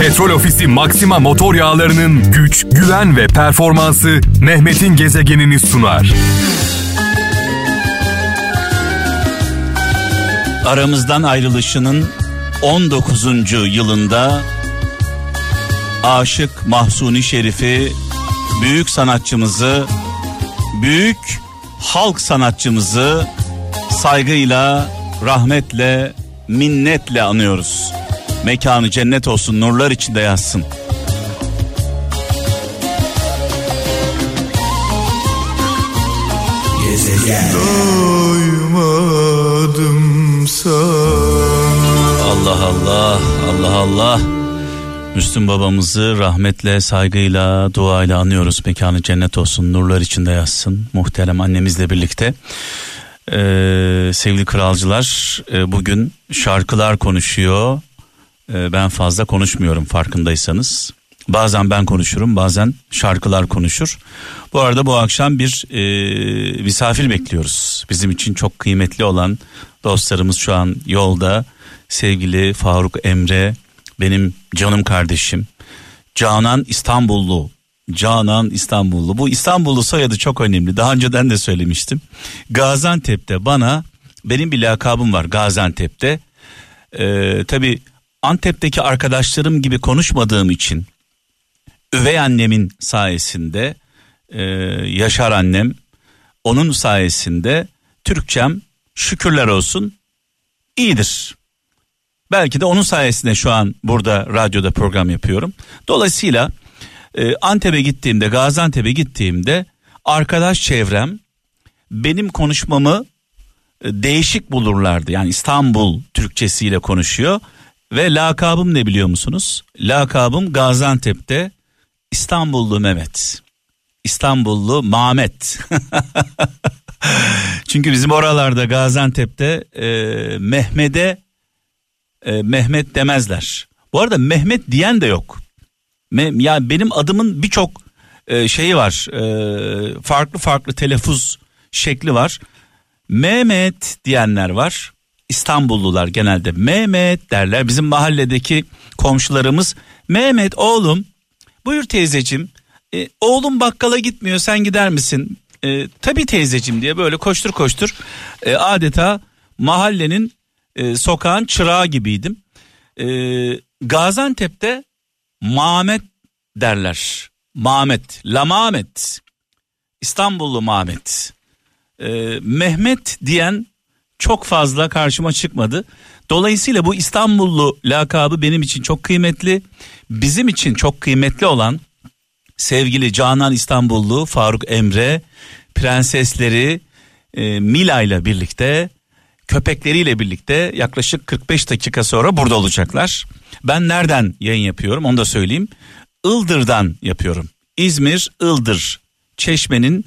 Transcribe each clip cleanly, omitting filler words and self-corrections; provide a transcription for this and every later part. Petrol Ofisi Maxima motor yağlarının güç, güven ve performansı Mehmet'in gezegenini sunar. Aramızdan ayrılışının 19. yılında aşık Mahsuni Şerif'i, büyük sanatçımızı, büyük halk sanatçımızı saygıyla, rahmetle, minnetle anıyoruz. Mekanı cennet olsun, nurlar içinde yatsın. Doymadım sana. Allah Allah, Allah Allah. Müslüm babamızı rahmetle, saygıyla, duayla anıyoruz. Mekanı cennet olsun, nurlar içinde yatsın. Muhterem annemizle birlikte. Sevgili kralcılar, bugün şarkılar konuşuyor. Ben fazla konuşmuyorum farkındaysanız. Bazen ben konuşurum, bazen şarkılar konuşur. Bu arada bu akşam bir misafir bekliyoruz. Bizim için çok kıymetli olan dostlarımız şu an yolda. Sevgili Faruk Emre, benim canım kardeşim. Canan İstanbullu. Canan İstanbullu. Bu İstanbullu soyadı çok önemli. Daha önceden de söylemiştim. Gaziantep'te benim bir lakabım var Gaziantep'te. Tabii Antep'teki arkadaşlarım gibi konuşmadığım için üvey annemin sayesinde, Yaşar annem, onun sayesinde Türkçem şükürler olsun iyidir. Belki de onun sayesinde şu an burada radyoda program yapıyorum. Dolayısıyla Gaziantep'e gittiğimde arkadaş çevrem benim konuşmamı değişik bulurlardı. Yani İstanbul Türkçesiyle konuşuyor. Ve lakabım ne biliyor musunuz? Lakabım Gaziantep'te İstanbullu Mehmet. İstanbullu Mehmet. Çünkü bizim oralarda Gaziantep'te Mehmet demezler. Bu arada Mehmet diyen de yok. Ya benim adımın birçok şeyi var. Farklı farklı telaffuz şekli var. Mehmet diyenler var. İstanbullular genelde Mehmet derler. Bizim mahalledeki komşularımız, Mehmet oğlum, buyur teyzeciğim, oğlum bakkala gitmiyor, sen gider misin? Tabii teyzeciğim diye böyle koştur adeta mahallenin sokağın çırağı gibiydim. Gaziantep'te Mehmet derler. Mehmet, la Mehmet, İstanbullu Mehmet. Mehmet diyen çok fazla karşıma çıkmadı. Dolayısıyla bu İstanbullu lakabı benim için çok kıymetli. Bizim için çok kıymetli olan sevgili Canan İstanbullu, Faruk Emre, prensesleri Mila ile birlikte, köpekleriyle birlikte yaklaşık 45 dakika sonra burada olacaklar. Ben nereden yayın yapıyorum onu da söyleyeyim. Ildır'dan yapıyorum. İzmir, Ildır, Çeşme'nin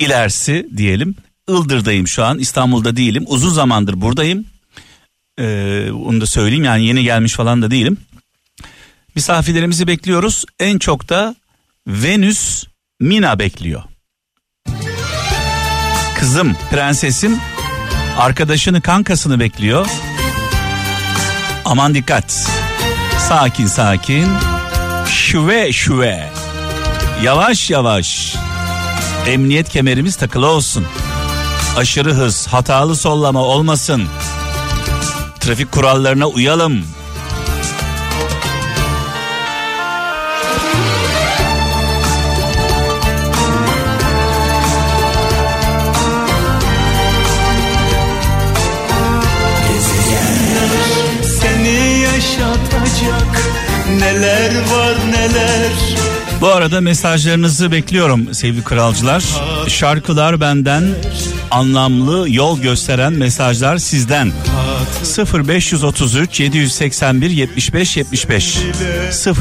ilerisi diyelim. Ildır'dayım şu an, İstanbul'da değilim. Uzun zamandır buradayım. Onu da söyleyeyim, yani yeni gelmiş falan da değilim. Misafirlerimizi bekliyoruz. En çok da Venüs Mina bekliyor. Kızım, prensesim, arkadaşını, kankasını bekliyor. Aman dikkat. Sakin sakin. Şüve şüve. Yavaş yavaş. Emniyet kemerimiz takılı olsun. Aşırı hız, hatalı sollama olmasın. Trafik kurallarına uyalım. Gezegenler seni yaşatacak neler var neler. Bu arada mesajlarınızı bekliyorum sevgili kralcılar. Şarkılar benden, anlamlı yol gösteren mesajlar sizden. 0533 781 75 75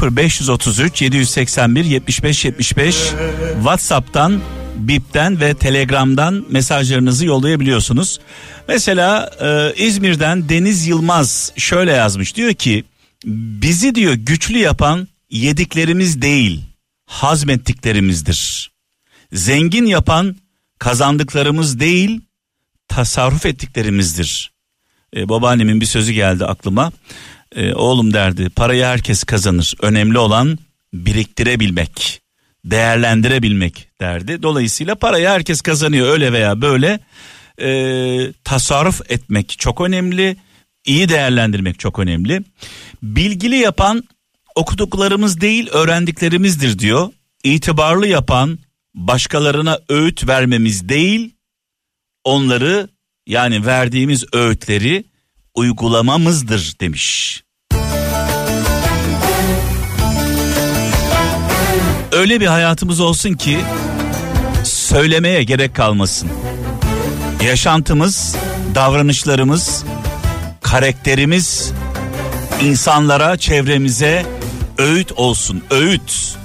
0533 781 75 75 WhatsApp'tan, Bip'ten ve Telegram'dan mesajlarınızı yollayabiliyorsunuz. Mesela İzmir'den Deniz Yılmaz şöyle yazmış, diyor ki bizi diyor güçlü yapan yediklerimiz değil, hazmettiklerimizdir. Zengin yapan kazandıklarımız değil, tasarruf ettiklerimizdir. Babaannemin bir sözü geldi aklıma. oğlum derdi, parayı herkes kazanır. Önemli olan biriktirebilmek, değerlendirebilmek derdi. Dolayısıyla parayı herkes kazanıyor öyle veya böyle. Tasarruf etmek çok önemli, iyi değerlendirmek çok önemli. Bilgili yapan okuduklarımız değil öğrendiklerimizdir diyor. İtibarlı yapan başkalarına öğüt vermemiz değil, onları yani verdiğimiz öğütleri uygulamamızdır demiş. Öyle bir hayatımız olsun ki söylemeye gerek kalmasın. Yaşantımız, davranışlarımız, karakterimiz insanlara, çevremize öğüt olsun. Öğüt.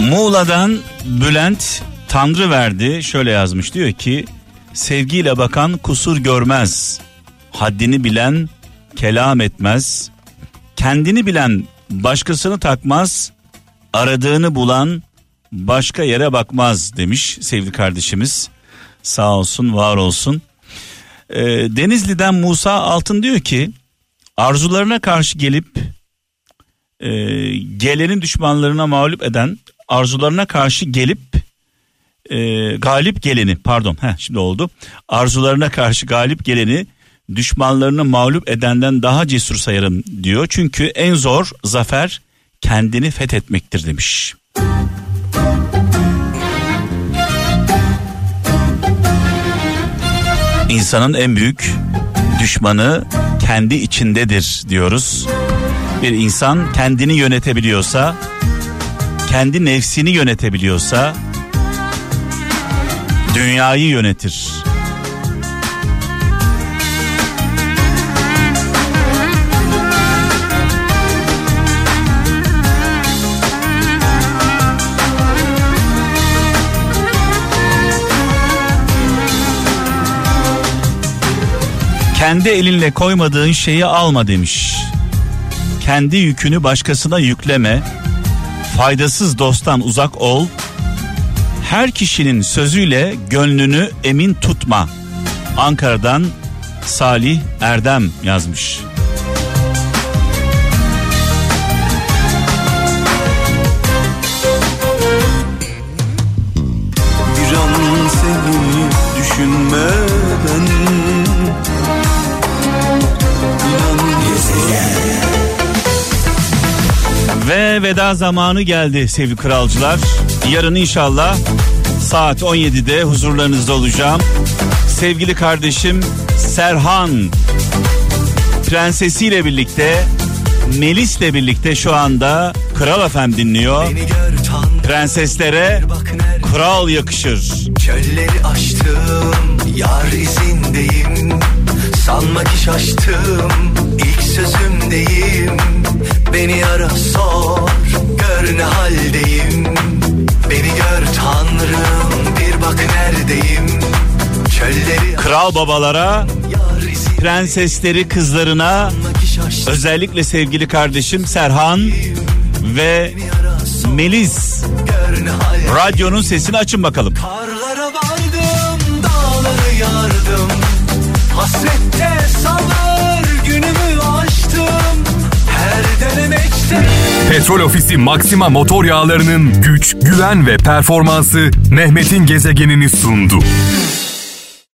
Muğla'dan Bülent Tanrı verdi. Şöyle yazmış, diyor ki sevgiyle bakan kusur görmez, haddini bilen kelam etmez, kendini bilen başkasını takmaz, aradığını bulan başka yere bakmaz demiş sevgili kardeşimiz. Sağ olsun, var olsun. Denizli'den Musa Altın diyor ki arzularına karşı gelip gelenin düşmanlarına mağlup eden, arzularına karşı gelip galip geleni, pardon, şimdi oldu. Arzularına karşı galip geleni düşmanlarını mağlup edenden daha cesur sayarım diyor. Çünkü en zor zafer kendini fethetmektir demiş. İnsanın en büyük düşmanı kendi içindedir diyoruz. Bir insan kendini yönetebiliyorsa, kendi nefsini yönetebiliyorsa dünyayı yönetir. Kendi elinle koymadığın şeyi alma demiş. Kendi yükünü başkasına yükleme. Faydasız dosttan uzak ol. Her kişinin sözüyle gönlünü emin tutma. Ankara'dan Salih Erdem yazmış. Bir an seni düşünmeden ve veda zamanı geldi sevgili kralcılar. Yarın inşallah saat 17'de huzurlarınızda olacağım. Sevgili kardeşim Serhan prensesiyle birlikte, Melis'le birlikte şu anda Kral FM dinliyor. Prenseslere kral yakışır. Çölleri aştım, yar izindeyim. Sanma ki şaştım, ilk sözümdeyim. Beni ara, sor, gör ne haldeyim. Beni gör Tanrım, bir bak neredeyim. Çölleri... Kral babalara, prensesleri kızlarına, özellikle sevgili kardeşim Serhan ve Melis. Radyonun sesini açın bakalım. Karlara vardım, dağları yardım. Hasrette sabır günümü aştım. Petrol Ofisi Maxima motor yağlarının güç, güven ve performansı Mehmet'in gezegenini sundu.